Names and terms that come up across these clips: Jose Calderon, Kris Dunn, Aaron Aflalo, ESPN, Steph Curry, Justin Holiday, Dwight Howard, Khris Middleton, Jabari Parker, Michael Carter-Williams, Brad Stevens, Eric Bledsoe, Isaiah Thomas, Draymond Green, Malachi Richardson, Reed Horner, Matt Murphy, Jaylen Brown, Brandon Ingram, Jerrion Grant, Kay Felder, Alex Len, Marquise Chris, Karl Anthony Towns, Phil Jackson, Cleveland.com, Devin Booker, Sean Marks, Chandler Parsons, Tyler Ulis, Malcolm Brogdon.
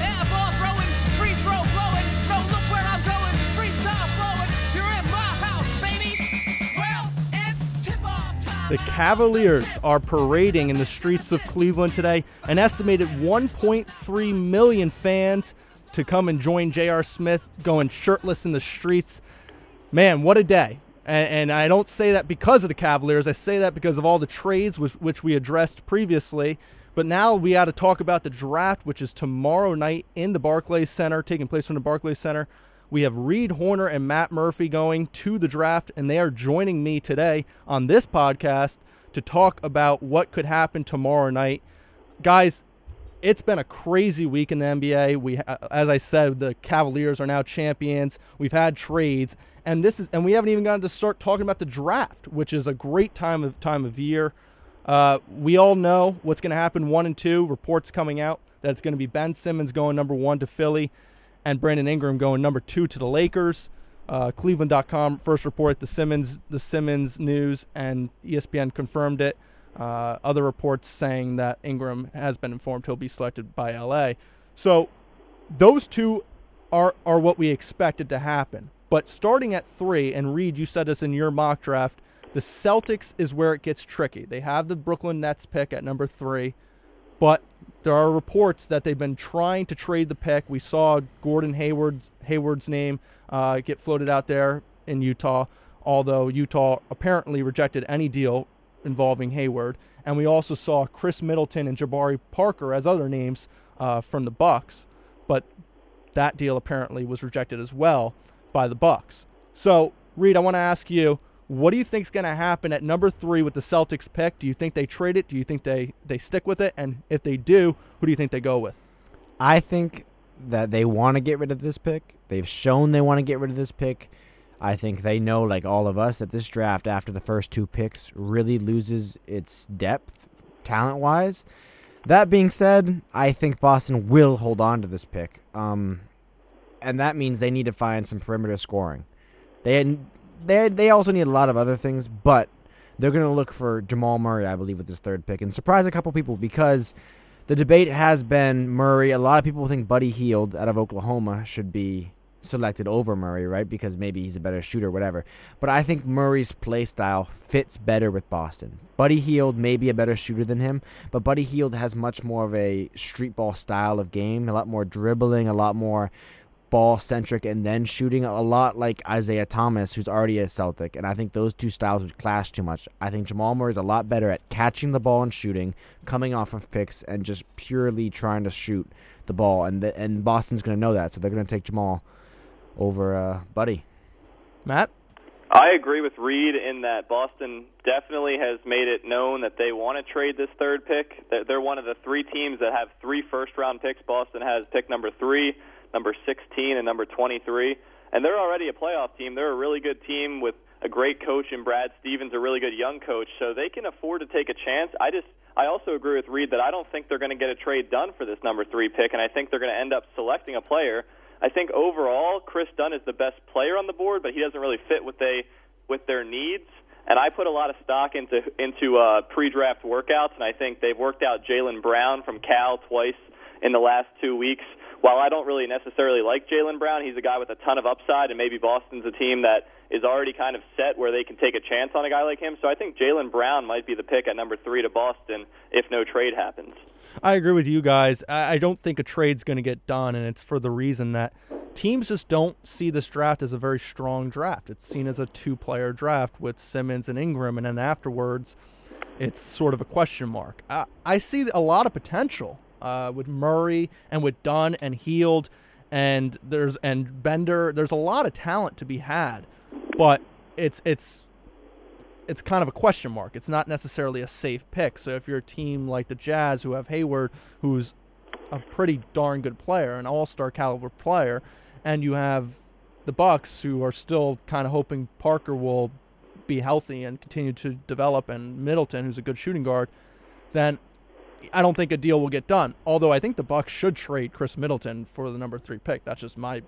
air ball throwing, free throw blowing. No, look where I'm going, freestyle flowing. You're in my house, baby. Well, it's tip-off time. The Cavaliers are parading in the streets of Cleveland today. An estimated 1.3 million fans to come and join J.R. Smith going shirtless in the streets. Man, what a day. And I don't say that because of the Cavaliers. I say that because of all the trades which we addressed previously. But now we got to talk about the draft, which is tomorrow night in the Barclays Center, taking place from the Barclays Center. We have Reed Horner and Matt Murphy going to the draft, and they are joining me today on this podcast to talk about what could happen tomorrow night. Guys, it's been a crazy week in the NBA. We, as I said, the Cavaliers are now champions. We've had trades. And we haven't even gotten to start talking about the draft, which is a great time of year. We all know what's going to happen 1 and 2. Reports coming out that it's going to be Ben Simmons going number 1 to Philly, and Brandon Ingram going number 2 to the Lakers. Cleveland.com first report the Simmons news, and ESPN confirmed it. Other reports saying that Ingram has been informed he'll be selected by LA. So those two are what we expected to happen. But starting at 3, and Reed, you said this in your mock draft, the Celtics is where it gets tricky. They have the Brooklyn Nets pick at number 3, but there are reports that they've been trying to trade the pick. We saw Gordon Hayward's name get floated out there in Utah, although Utah apparently rejected any deal involving Hayward. And we also saw Khris Middleton and Jabari Parker as other names from the Bucks, but that deal apparently was rejected as well by the Bucks. So, Reed, I want to ask you, what do you think is going to happen at number 3 with the Celtics pick? Do you think they trade it? Do you think they stick with it? And if they do, who do you think they go with? I think that they want to get rid of this pick. They've shown they want to get rid of this pick. I think they know, like all of us, that this draft after the first 2 picks really loses its depth talent-wise. That being said, I think Boston will hold on to this pick. And that means they need to find some perimeter scoring. They also need a lot of other things, but they're going to look for Jamal Murray, I believe, with this 3rd pick. And surprise a couple people, because the debate has been Murray. A lot of people think Buddy Hield out of Oklahoma should be selected over Murray, right? Because maybe he's a better shooter, whatever. But I think Murray's play style fits better with Boston. Buddy Hield may be a better shooter than him, but Buddy Hield has much more of a street ball style of game, a lot more dribbling, a lot more ball-centric, and then shooting a lot like Isaiah Thomas, who's already a Celtic, and I think those two styles would clash too much. I think Jamal Murray's a lot better at catching the ball and shooting, coming off of picks, and just purely trying to shoot the ball, and Boston's going to know that, so they're going to take Jamal over Buddy. Matt? I agree with Reed in that Boston definitely has made it known that they want to trade this 3rd pick. They're one of the 3 teams that have 3 first-round picks. Boston has pick number 3, number 16, and number 23. And they're already a playoff team. They're a really good team with a great coach in Brad Stevens, a really good young coach, so they can afford to take a chance. I also agree with Reed that I don't think they're going to get a trade done for this number 3 pick, and I think they're going to end up selecting a player. I think overall Kris Dunn is the best player on the board, but he doesn't really fit with their needs. And I put a lot of stock into pre-draft workouts, and I think they've worked out Jaylen Brown from Cal twice in the last 2 weeks. While I don't really necessarily like Jaylen Brown, he's a guy with a ton of upside, and maybe Boston's a team that is already kind of set where they can take a chance on a guy like him. So I think Jaylen Brown might be the pick at number 3 to Boston if no trade happens. I agree with you guys. I don't think a trade's going to get done, and it's for the reason that teams just don't see this draft as a very strong draft. It's seen as a 2-player draft with Simmons and Ingram, and then afterwards it's sort of a question mark. I see a lot of potential with Murray and with Dunn and Hield and Bender. There's a lot of talent to be had, but it's kind of a question mark. It's not necessarily a safe pick. So if you're a team like the Jazz who have Hayward, who's a pretty darn good player, an all-star caliber player, and you have the Bucks who are still kind of hoping Parker will be healthy and continue to develop, and Middleton, who's a good shooting guard, then I don't think a deal will get done. Although I think the Bucks should trade Khris Middleton for the number 3 pick. That's just my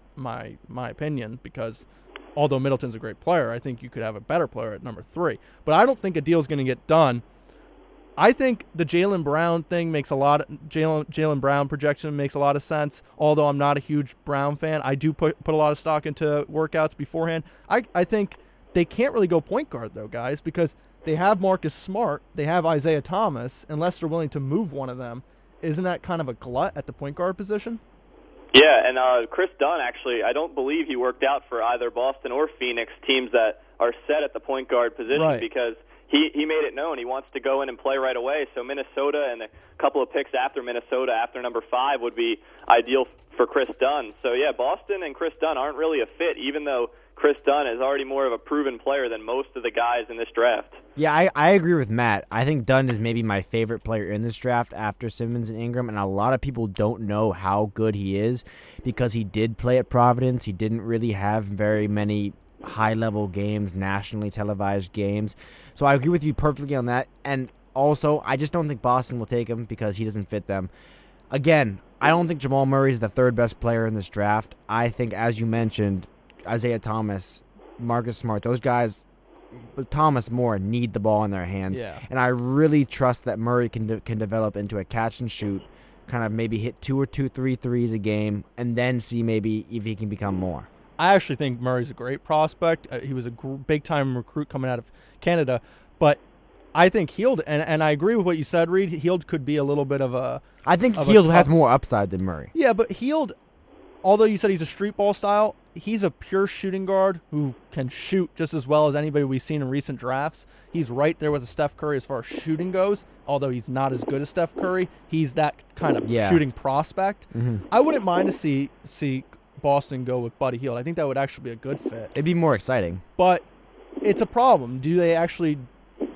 opinion, because although Middleton's a great player, I think you could have a better player at number 3. But I don't think a deal's going to get done. I think the Jaylen Brown thing makes a lot of Jaylen Brown projection makes a lot of sense. Although I'm not a huge Brown fan, I do put a lot of stock into workouts beforehand. I think they can't really go point guard though, guys, because they have Marcus Smart, they have Isaiah Thomas. Unless they're willing to move one of them, isn't that kind of a glut at the point guard position? Yeah, and Kris Dunn actually, I don't believe he worked out for either Boston or Phoenix, teams that are set at the point guard position, right, because he made it known he wants to go in and play right away. So Minnesota and a couple of picks after Minnesota, after number 5, would be ideal for Kris Dunn. So, yeah, Boston and Kris Dunn aren't really a fit, even though Kris Dunn is already more of a proven player than most of the guys in this draft. Yeah, I agree with Matt. I think Dunn is maybe my favorite player in this draft after Simmons and Ingram, and a lot of people don't know how good he is because he did play at Providence. He didn't really have very many high-level games, nationally televised games. So I agree with you perfectly on that. And also, I just don't think Boston will take him because he doesn't fit them. Again, I don't think Jamal Murray is the third best player in this draft. I think, as you mentioned, Isaiah Thomas, Marcus Smart, those guys, Thomas more, need the ball in their hands. Yeah. And I really trust that Murray can develop into a catch-and-shoot, kind of maybe hit 2 or 3 threes a game, and then see maybe if he can become more. I actually think Murray's a great prospect. He was a big-time recruit coming out of Canada. But I think Hield, and I agree with what you said, Reed, Hield could be a little bit of a... I think Hield has more upside than Murray. Yeah, but Hield, although you said he's a street ball style, he's a pure shooting guard who can shoot just as well as anybody we've seen in recent drafts. He's right there with Steph Curry as far as shooting goes, although he's not as good as Steph Curry. He's that kind of shooting prospect. Mm-hmm. I wouldn't mind to see Boston go with Buddy Hield. I think that would actually be a good fit. It'd be more exciting. But it's a problem. Do they actually,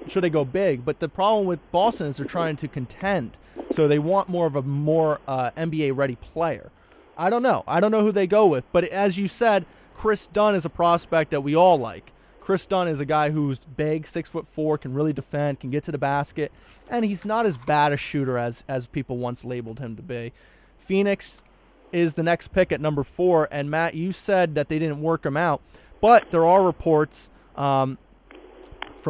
should they go big? But the problem with Boston is they're trying to contend. So they want more of a NBA-ready player. I don't know. I don't know who they go with. But as you said, Kris Dunn is a prospect that we all like. Kris Dunn is a guy who's big, 6'4", can really defend, can get to the basket, and he's not as bad a shooter as people once labeled him to be. Phoenix is the next pick at number 4, and Matt, you said that they didn't work him out, but there are reports from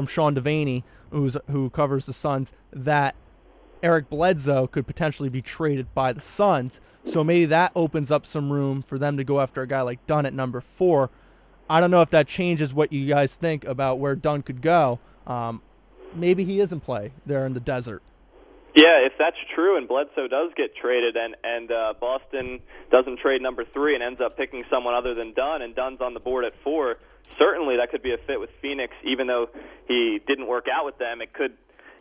Sean Deveney, who covers the Suns, that Eric Bledsoe could potentially be traded by the Suns, so maybe that opens up some room for them to go after a guy like Dunn at number 4. I don't know if that changes what you guys think about where Dunn could go. Maybe he is in play there in the desert. Yeah, if that's true and Bledsoe does get traded and Boston doesn't trade number 3 and ends up picking someone other than Dunn, and Dunn's on the board at 4, certainly that could be a fit with Phoenix. Even though he didn't work out with them, it could.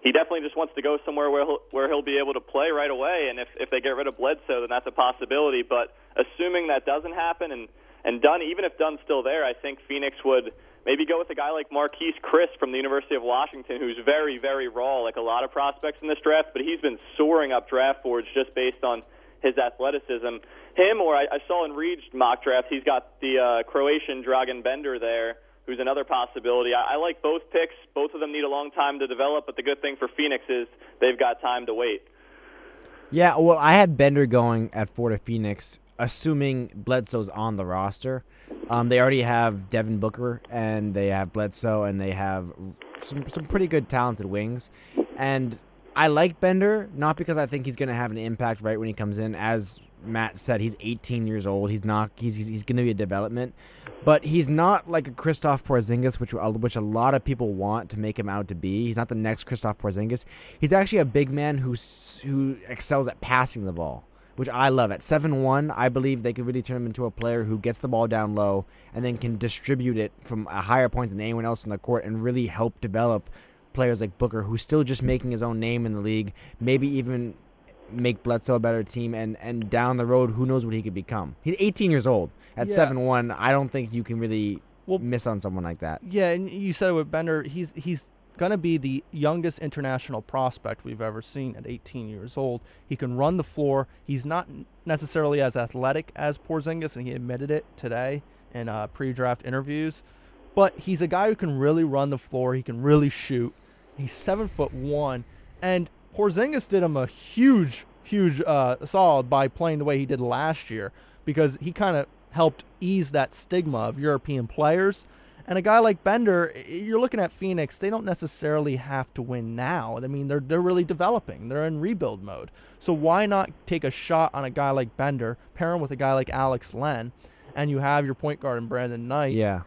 He definitely just wants to go somewhere where he'll be able to play right away, and if they get rid of Bledsoe, then that's a possibility. But assuming that doesn't happen and Dunn, even if Dunn's still there, I think Phoenix would maybe go with a guy like Marquise Chris from the University of Washington, who's very, very raw, like a lot of prospects in this draft, but he's been soaring up draft boards just based on his athleticism. Him, or I saw in Reed's mock draft, he's got the Croatian Dragan Bender there, who's another possibility. I like both picks. Both of them need a long time to develop, but the good thing for Phoenix is they've got time to wait. Yeah, well, I had Bender going at 4 to Phoenix, assuming Bledsoe's on the roster. They already have Devin Booker, and they have Bledsoe, and they have some pretty good talented wings. And I like Bender, not because I think he's going to have an impact right when he comes in. As Matt said, he's 18 years old. He's going to be a development. But he's not like a Kristaps Porzingis, which a lot of people want to make him out to be. He's not the next Kristaps Porzingis. He's actually a big man who excels at passing the ball, which I love. At 7'1", I believe they could really turn him into a player who gets the ball down low and then can distribute it from a higher point than anyone else in the court and really help develop players like Booker, who's still just making his own name in the league, maybe even make Bledsoe a better team, and down the road, who knows what he could become. He's 18 years old. At 7'1", I don't think you can really miss on someone like that. Yeah, and you said with Bender, he's going to be the youngest international prospect we've ever seen at 18 years old. He can run the floor. He's not necessarily as athletic as Porzingis, and he admitted it today in pre-draft interviews. But he's a guy who can really run the floor. He can really shoot. He's 7'1", and Porzingis did him a huge solid by playing the way he did last year, because he kind of helped ease that stigma of European players. And a guy like Bender, you're looking at Phoenix, they don't necessarily have to win now. I mean, they're really developing. They're in rebuild mode. So why not take a shot on a guy like Bender, pair him with a guy like Alex Len, and you have your point guard in Brandon Knight. Yeah.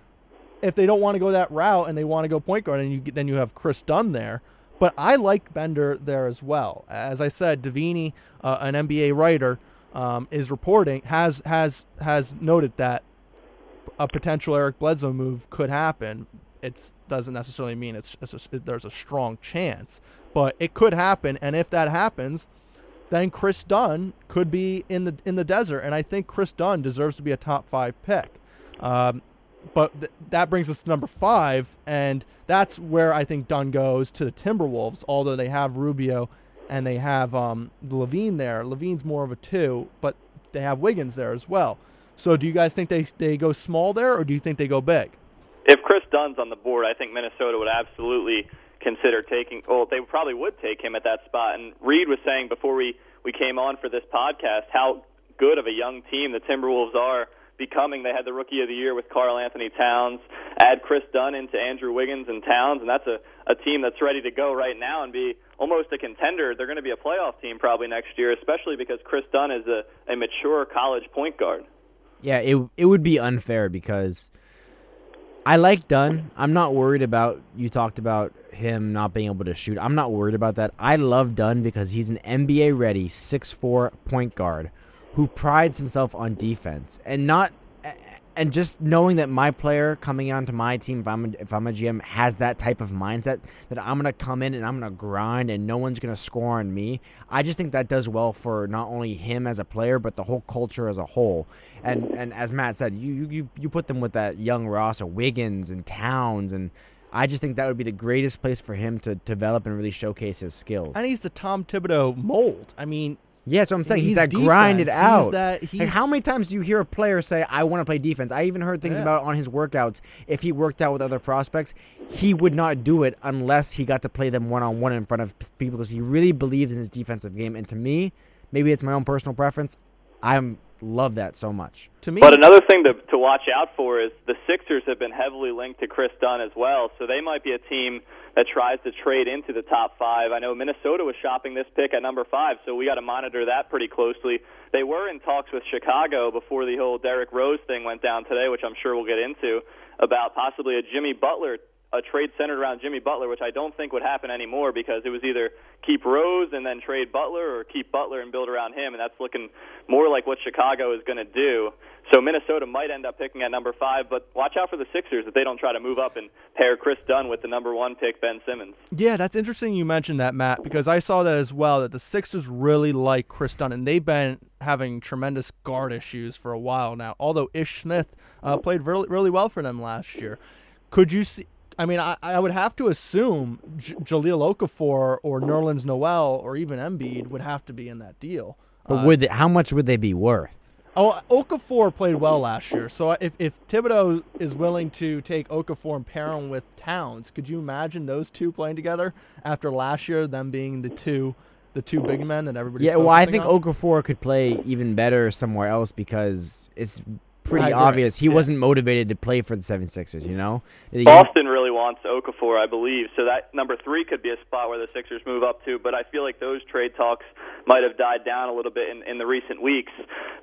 If they don't want to go that route and they want to go point guard, and then you have Kris Dunn there. But I like Bender there as well. As I said, Deveney, an NBA writer, is reporting, has noted that a potential Eric Bledsoe move could happen. It doesn't necessarily mean there's a strong chance, but it could happen. And if that happens, then Kris Dunn could be in the desert. And I think Kris Dunn deserves to be a top 5 pick. But that brings us to number 5, and that's where I think Dunn goes, to the Timberwolves, although they have Rubio and they have Levine there. Levine's more of a 2, but they have Wiggins there as well. So do you guys think they go small there, or do you think they go big? If Kris Dunn's on the board, I think Minnesota would absolutely consider they probably would take him at that spot. And Reed was saying before we came on for this podcast how good of a young team the Timberwolves are becoming. They had the Rookie of the Year with Karl Anthony Towns. Add Kris Dunn into Andrew Wiggins and Towns, and that's a team that's ready to go right now and be almost a contender. They're going to be a playoff team probably next year, especially because Kris Dunn is a mature college point guard. Yeah, it would be unfair because I like Dunn. I'm not worried about, you talked about him not being able to shoot. I'm not worried about that. I love Dunn because he's an NBA-ready 6'4" point guard who prides himself on defense, and just knowing that my player coming onto my team, if I'm a GM, has that type of mindset that I'm going to come in and I'm going to grind and no one's going to score on me. I just think that does well for not only him as a player but the whole culture as a whole. And as Matt said, you put them with that young roster, Wiggins and Towns, and I just think that would be the greatest place for him to develop and really showcase his skills. And he's the Tom Thibodeau mold. I mean, yeah, so I'm saying he's that defense, grinded out. Like, how many times do you hear a player say, "I want to play defense"? I even heard things about on his workouts. If he worked out with other prospects, he would not do it unless he got to play them one-on-one in front of people because he really believes in his defensive game. And to me, maybe it's my own personal preference, I love that so much. To me, but another thing to watch out for is the Sixers have been heavily linked to Kris Dunn as well, so they might be a team that tries to trade into the top 5. I know Minnesota was shopping this pick at number 5, so we got to monitor that pretty closely. They were in talks with Chicago before the whole Derrick Rose thing went down today, which I'm sure we'll get into, about possibly a trade centered around Jimmy Butler, which I don't think would happen anymore because it was either keep Rose and then trade Butler or keep Butler and build around him, and that's looking more like what Chicago is going to do. So Minnesota might end up picking at number 5, but watch out for the Sixers if they don't try to move up and pair Kris Dunn with the number 1 pick, Ben Simmons. Yeah, that's interesting you mentioned that, Matt, because I saw that as well, that the Sixers really like Kris Dunn, and they've been having tremendous guard issues for a while now, although Ish Smith played really, really well for them last year. Could you see... I mean, I would have to assume Jaleel Okafor or Nerlens Noel or even Embiid would have to be in that deal. But how much would they be worth? Oh, Okafor played well last year. So if Thibodeau is willing to take Okafor and pair him with Towns, could you imagine those two playing together after last year, them being the two big men that everybody's focusing on? Yeah, well, I think Okafor could play even better somewhere else because it's – pretty obvious. He wasn't motivated to play for the 76ers, you know? Boston really wants Okafor, I believe, so that number 3 could be a spot where the Sixers move up to, but I feel like those trade talks might have died down a little bit in the recent weeks.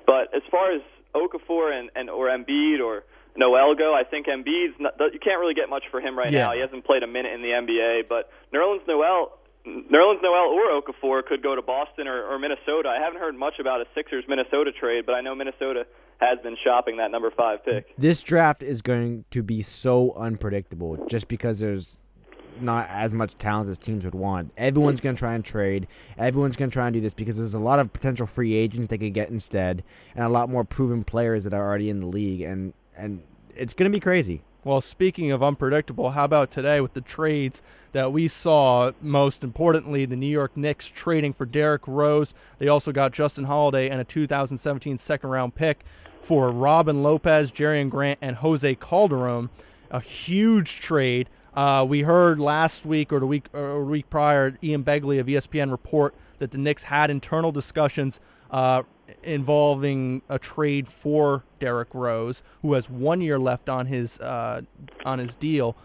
But as far as Okafor and or Embiid or Noel go, I think Embiid's not, you can't really get much for him right now. He hasn't played a minute in the NBA, but Nerlens Noel or Okafor could go to Boston or Minnesota. I haven't heard much about a Sixers-Minnesota trade, but I know Minnesota has been shopping that number 5 pick. This draft is going to be so unpredictable just because there's not as much talent as teams would want. Everyone's going to try and trade. Everyone's going to try and do this because there's a lot of potential free agents they could get instead and a lot more proven players that are already in the league, and it's going to be crazy. Well, speaking of unpredictable, how about today with the trades that we saw? Most importantly, the New York Knicks trading for Derrick Rose. They also got Justin Holiday and a 2017 second-round pick for Robin Lopez, Jerrion Grant, and Jose Calderon. A huge trade. We heard last week or the week prior, Ian Begley of ESPN report that the Knicks had internal discussions involving a trade for Derrick Rose, who has 1 year left on his deal.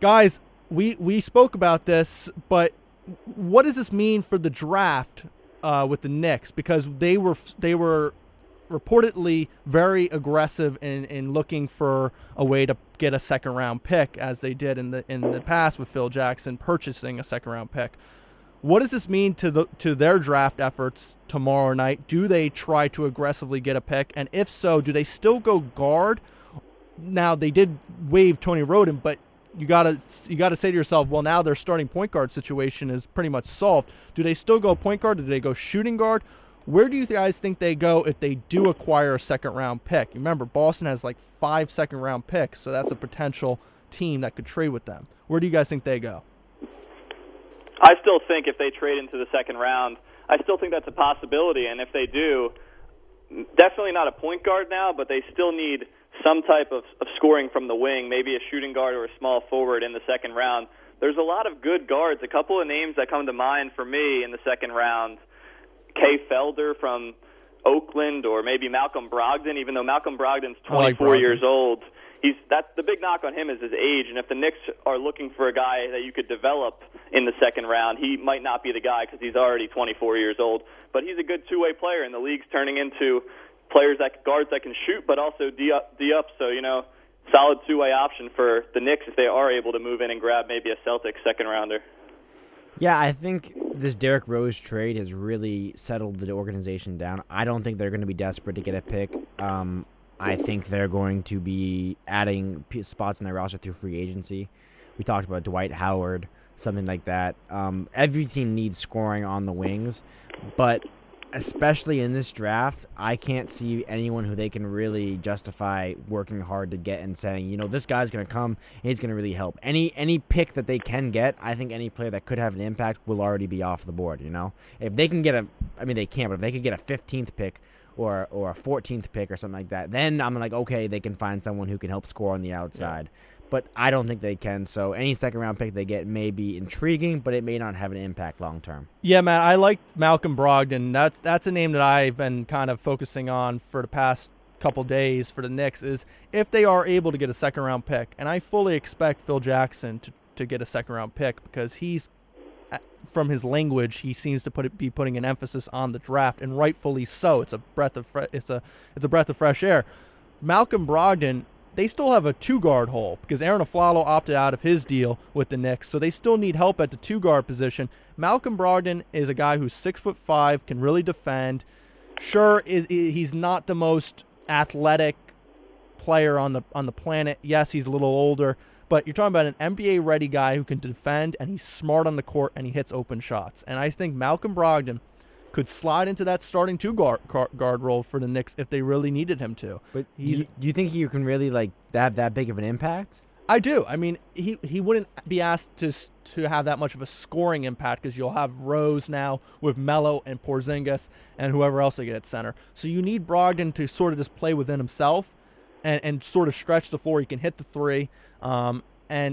Guys, we spoke about this, but what does this mean for the draft with the Knicks? Because they were reportedly very aggressive in looking for a way to get a second round pick, as they did in the past with Phil Jackson purchasing a second round pick. What does this mean to their draft efforts tomorrow night? Do they try to aggressively get a pick? And if so, do they still go guard? Now, they did waive Tony Wroden, but you gotta say to yourself, well, now their starting point guard situation is pretty much solved. Do they still go point guard? Do they go shooting guard? Where do you guys think they go if they do acquire a second-round pick? Remember, Boston has like 5 second-round picks, so that's a potential team that could trade with them. Where do you guys think they go? I still think if they trade into the second round, I still think that's a possibility. And if they do, definitely not a point guard now, but they still need some type of scoring from the wing, maybe a shooting guard or a small forward in the second round. There's a lot of good guards. A couple of names that come to mind for me in the second round: Kay Felder from Oakland, or maybe Malcolm Brogdon, even though Malcolm Brogdon's 24 years old. That's the big knock on him, is his age, and if the Knicks are looking for a guy that you could develop in the second round, he might not be the guy because he's already 24 years old. But he's a good two-way player, and the league's turning into guards that can shoot, but also D up. So, solid two-way option for the Knicks if they are able to move in and grab maybe a Celtics second-rounder. Yeah, I think this Derrick Rose trade has really settled the organization down. I don't think they're going to be desperate to get a pick. I think they're going to be adding spots in their roster through free agency. We talked about Dwight Howard, something like that. Every team needs scoring on the wings, but especially in this draft, I can't see anyone who they can really justify working hard to get and saying, this guy's going to come and he's going to really help. Any pick that they can get, I think any player that could have an impact will already be off the board, If they can get but if they could get a 15th pick, or a 14th pick or something like that, then I'm like, okay, they can find someone who can help score on the outside. Yeah. But I don't think they can, so any second-round pick they get may be intriguing, but it may not have an impact long-term. Yeah, man, I like Malcolm Brogdon. That's a name that I've been kind of focusing on for the past couple days for the Knicks, is if they are able to get a second-round pick, and I fully expect Phil Jackson to get a second-round pick because he's, from his language, he seems to be putting an emphasis on the draft, and rightfully so. It's a breath of fresh air. Malcolm Brogdon, they still have a two guard hole because Aaron Aflalo opted out of his deal with the Knicks, so they still need help at the two guard position. Malcolm Brogdon is a guy who's 6'5", can really defend. Sure, he's not the most athletic player on the planet. Yes, he's a little older. But you're talking about an NBA-ready guy who can defend, and he's smart on the court, and he hits open shots. And I think Malcolm Brogdon could slide into that starting two-guard role for the Knicks if they really needed him to. But do you think you can really have that big of an impact? I do. I mean, he wouldn't be asked to have that much of a scoring impact because you'll have Rose now with Melo and Porzingis and whoever else they get at center. So you need Brogdon to sort of just play within himself and sort of stretch the floor. He can hit the three, and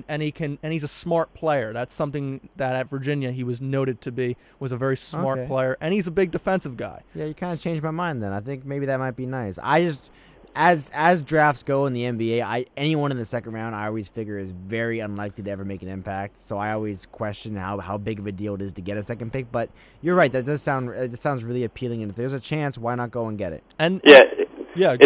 he's a smart player. That's something that at Virginia he was noted to be, was a very smart player, and he's a big defensive guy. Yeah, you kind of changed my mind then. I think maybe that might be nice. I just, as drafts go in the NBA, anyone in the second round I always figure is very unlikely to ever make an impact, so I always question how big of a deal it is to get a second pick. But you're right, that sounds really appealing, and if there's a chance, why not go and get it? And go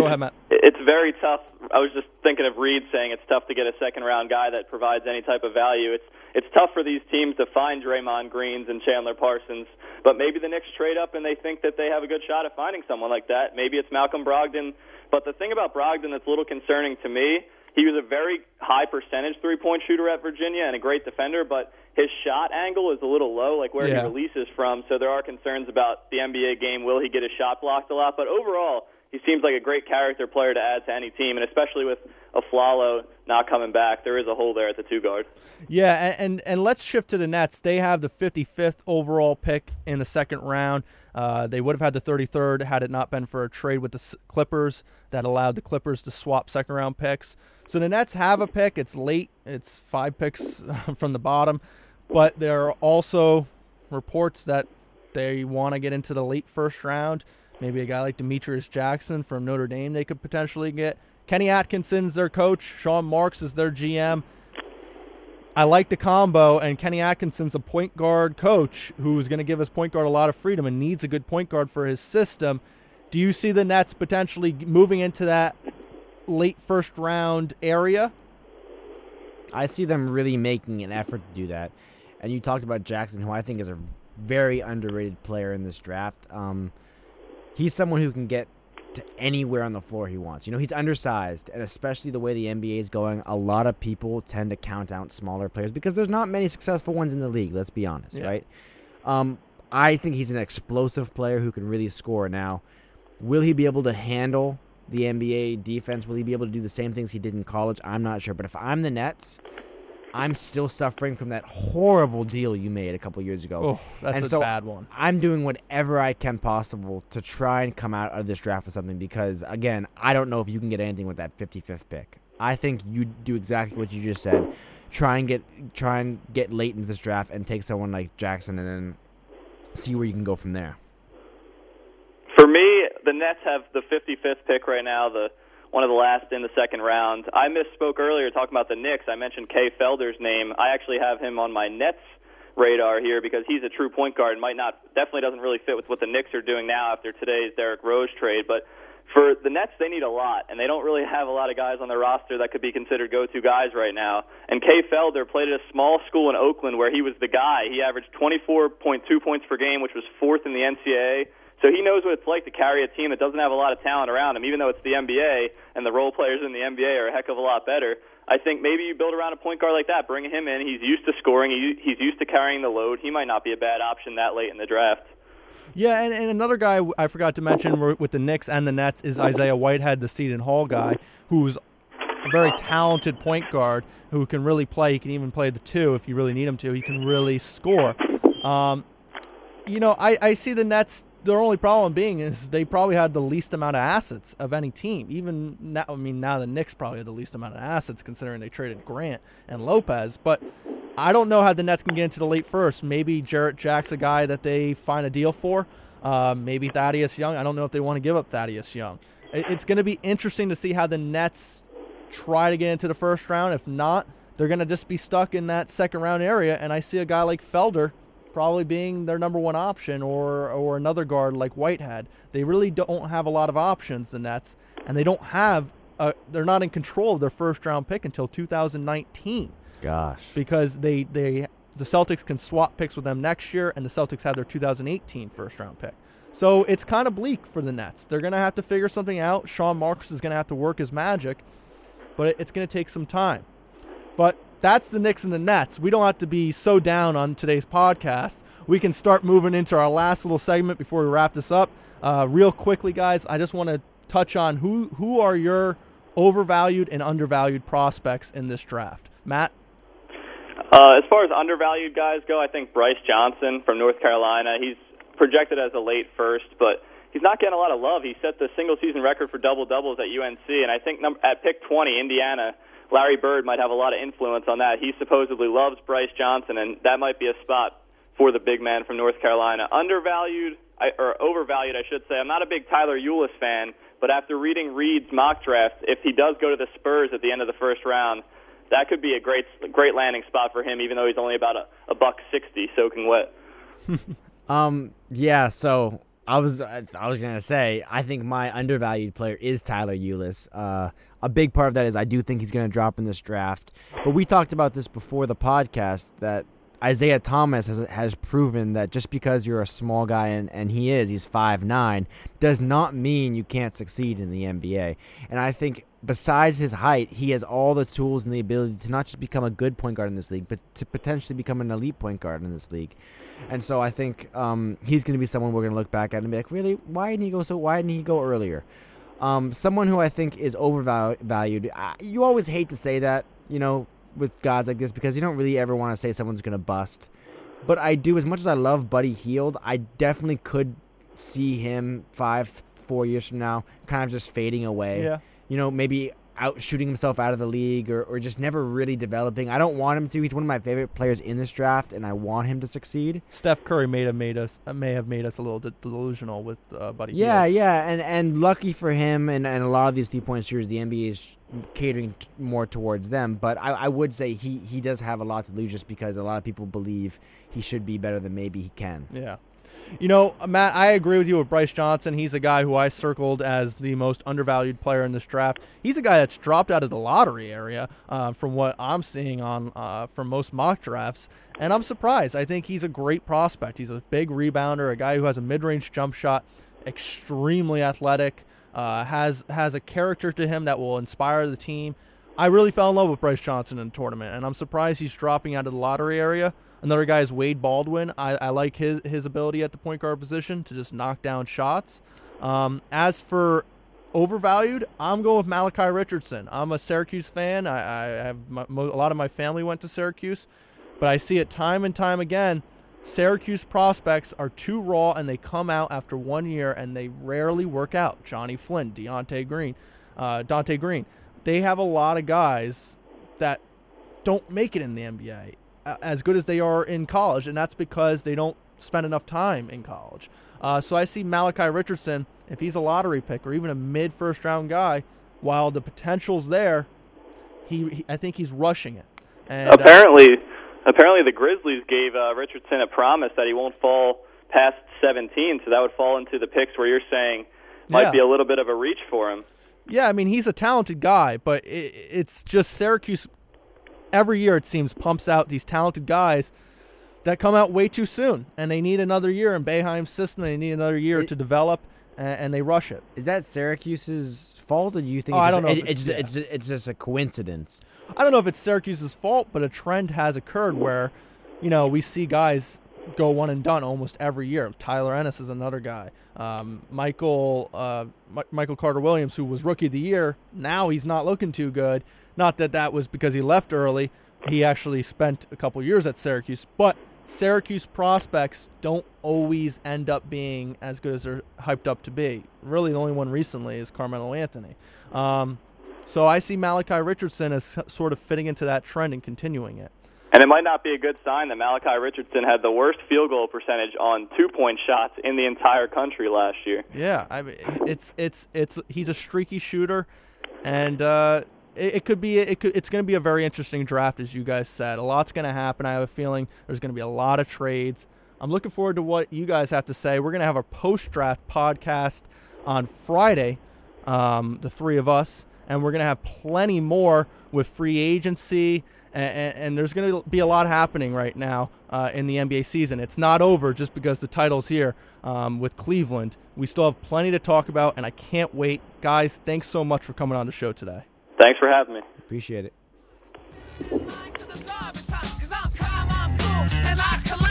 ahead, Matt. It's very tough. I was just thinking of Reed saying it's tough to get a second-round guy that provides any type of value. It's tough for these teams to find Draymond Greens and Chandler Parsons, but maybe the Knicks trade up and they think that they have a good shot at finding someone like that. Maybe it's Malcolm Brogdon. But the thing about Brogdon that's a little concerning to me, he was a very high percentage three-point shooter at Virginia and a great defender, but his shot angle is a little low, like where he releases from, so there are concerns about the NBA game. Will he get his shot blocked a lot? But overall, he seems like a great character player to add to any team, and especially with Aflalo not coming back, there is a hole there at the two-guard. Yeah, and let's shift to the Nets. They have the 55th overall pick in the second round. They would have had the 33rd had it not been for a trade with the Clippers that allowed the Clippers to swap second-round picks. So the Nets have a pick. It's late. It's 5 picks from the bottom. But there are also reports that they want to get into the late first round. Maybe a guy like Demetrius Jackson from Notre Dame they could potentially get. Kenny Atkinson's their coach. Sean Marks is their GM. I like the combo, and Kenny Atkinson's a point guard coach who's going to give his point guard a lot of freedom and needs a good point guard for his system. Do you see the Nets potentially moving into that late first round area? I see them really making an effort to do that. And you talked about Jackson, who I think is a very underrated player in this draft. He's someone who can get to anywhere on the floor he wants. You know, he's undersized, and especially the way the NBA is going, a lot of people tend to count out smaller players because there's not many successful ones in the league, let's be honest, right? I think he's an explosive player who can really score. Now, will he be able to handle the NBA defense? Will he be able to do the same things he did in college? I'm not sure. But if I'm the Nets, I'm still suffering from that horrible deal you made a couple years ago. Oh, that's a bad one. I'm doing whatever I can possible to try and come out of this draft with something because, again, I don't know if you can get anything with that 55th pick. I think you do exactly what you just said. Try and get late into this draft and take someone like Jackson and then see where you can go from there. For me, the Nets have the 55th pick right now, one of the last in the second round. I misspoke earlier talking about the Knicks. I mentioned Kay Felder's name. I actually have him on my Nets radar here because he's a true point guard and definitely doesn't really fit with what the Knicks are doing now after today's Derrick Rose trade. But for the Nets, they need a lot, and they don't really have a lot of guys on their roster that could be considered go-to guys right now. And Kay Felder played at a small school in Oakland where he was the guy. He averaged 24.2 points per game, which was fourth in the NCAA. So he knows what it's like to carry a team that doesn't have a lot of talent around him, even though it's the NBA, and the role players in the NBA are a heck of a lot better. I think maybe you build around a point guard like that, bring him in. He's used to scoring. He's used to carrying the load. He might not be a bad option that late in the draft. Yeah, and another guy I forgot to mention with the Knicks and the Nets is Isaiah Whitehead, the Seton Hall guy, who's a very talented point guard who can really play. He can even play the two if you really need him to. He can really score. I see the Nets. Their only problem being is they probably had the least amount of assets of any team. Even now, the Knicks probably had the least amount of assets considering they traded Grant and Lopez. But I don't know how the Nets can get into the late first. Maybe Jarrett Jack's a guy that they find a deal for. Maybe Thaddeus Young. I don't know if they want to give up Thaddeus Young. It's going to be interesting to see how the Nets try to get into the first round. If not, they're going to just be stuck in that second round area. And I see a guy like Felder probably being their number one option, or another guard like Whitehead. They really don't have a lot of options, the Nets, and they don't have. They're not in control of their first round pick until 2019. Gosh, because the Celtics can swap picks with them next year, and the Celtics had their 2018 first round pick. So it's kind of bleak for the Nets. They're going to have to figure something out. Sean Marks is going to have to work his magic, but it's going to take some time. But that's the Knicks and the Nets. We don't have to be so down on today's podcast. We can start moving into our last little segment before we wrap this up. Real quickly, guys, I just want to touch on who are your overvalued and undervalued prospects in this draft. Matt? As far as undervalued guys go, I think Brice Johnson from North Carolina. He's projected as a late first, but he's not getting a lot of love. He set the single-season record for double-doubles at UNC, and I think at pick 20, Indiana, Larry Bird might have a lot of influence on that. He supposedly loves Brice Johnson, and that might be a spot for the big man from North Carolina. Overvalued, I should say. I'm not a big Tyler Ulis fan, but after reading Reed's mock draft, if he does go to the Spurs at the end of the first round, that could be a great landing spot for him, even though he's only about a $1.60 soaking wet. So I was going to say, I think my undervalued player is Tyler Ulis. A big part of that is I do think he's going to drop in this draft. But we talked about this before the podcast, that Isaiah Thomas has proven that just because you're a small guy, and he's 5'9", does not mean you can't succeed in the NBA. And I think besides his height, he has all the tools and the ability to not just become a good point guard in this league, but to potentially become an elite point guard in this league. And so I think he's going to be someone we're going to look back at and be like, really, why didn't he go earlier? Someone who I think is overvalued, you always hate to say that, with guys like this, because you don't really ever want to say someone's going to bust. But I do, as much as I love Buddy Hield, I definitely could see him 4 years from now kind of just fading away. Yeah. Maybe out shooting himself out of the league, or just never really developing. I don't want him to. He's one of my favorite players in this draft, and I want him to succeed. Steph Curry may have made us a little delusional with Buddy Hield. Yeah, and lucky for him, and a lot of these three-point shooters, the NBA is catering more towards them. But I would say he does have a lot to lose, just because a lot of people believe he should be better than maybe he can. Yeah. You know, Matt, I agree with you with Brice Johnson. He's a guy who I circled as the most undervalued player in this draft. He's a guy that's dropped out of the lottery area from what I'm seeing on from most mock drafts, and I'm surprised. I think he's a great prospect. He's a big rebounder, a guy who has a mid-range jump shot, extremely athletic, has a character to him that will inspire the team. I really fell in love with Brice Johnson in the tournament, and I'm surprised he's dropping out of the lottery area. Another guy is Wade Baldwin. I like his ability at the point guard position to just knock down shots. As for overvalued, I'm going with Malachi Richardson. I'm a Syracuse fan. A lot of my family went to Syracuse, but I see it time and time again. Syracuse prospects are too raw, and they come out after 1 year, and they rarely work out. Johnny Flynn, Dante Green. They have a lot of guys that don't make it in the NBA as good as they are in college, and that's because they don't spend enough time in college. So I see Malachi Richardson, if he's a lottery pick or even a mid-first-round guy, while the potential's there, I think he's rushing it. And apparently the Grizzlies gave Richardson a promise that he won't fall past 17, so that would fall into the picks where you're saying might be a little bit of a reach for him. Yeah, I mean, he's a talented guy, but it's just Syracuse every year, it seems, pumps out these talented guys that come out way too soon, and they need another year in Boeheim's system. They need another year to develop, and they rush it. Is that Syracuse's fault, or do you think it's just a coincidence? I don't know if it's Syracuse's fault, but a trend has occurred where, you know, we see guys go one and done almost every year. Tyler Ennis is another guy. Michael Carter-Williams, who was Rookie of the Year, now he's not looking too good. Not that that was because he left early. He actually spent a couple years at Syracuse. But Syracuse prospects don't always end up being as good as they're hyped up to be. Really, the only one recently is Carmelo Anthony. So I see Malachi Richardson as sort of fitting into that trend and continuing it. And it might not be a good sign that Malachi Richardson had the worst field goal percentage on two-point shots in the entire country last year. Yeah, I mean, he's a streaky shooter, and it's going to be a very interesting draft, as you guys said. A lot's going to happen. I have a feeling there's going to be a lot of trades. I'm looking forward to what you guys have to say. We're going to have a post-draft podcast on Friday, the three of us, and we're going to have plenty more with free agency. And there's going to be a lot happening right now in the NBA season. It's not over just because the title's here with Cleveland. We still have plenty to talk about, and I can't wait. Guys, thanks so much for coming on the show today. Thanks for having me. Appreciate it.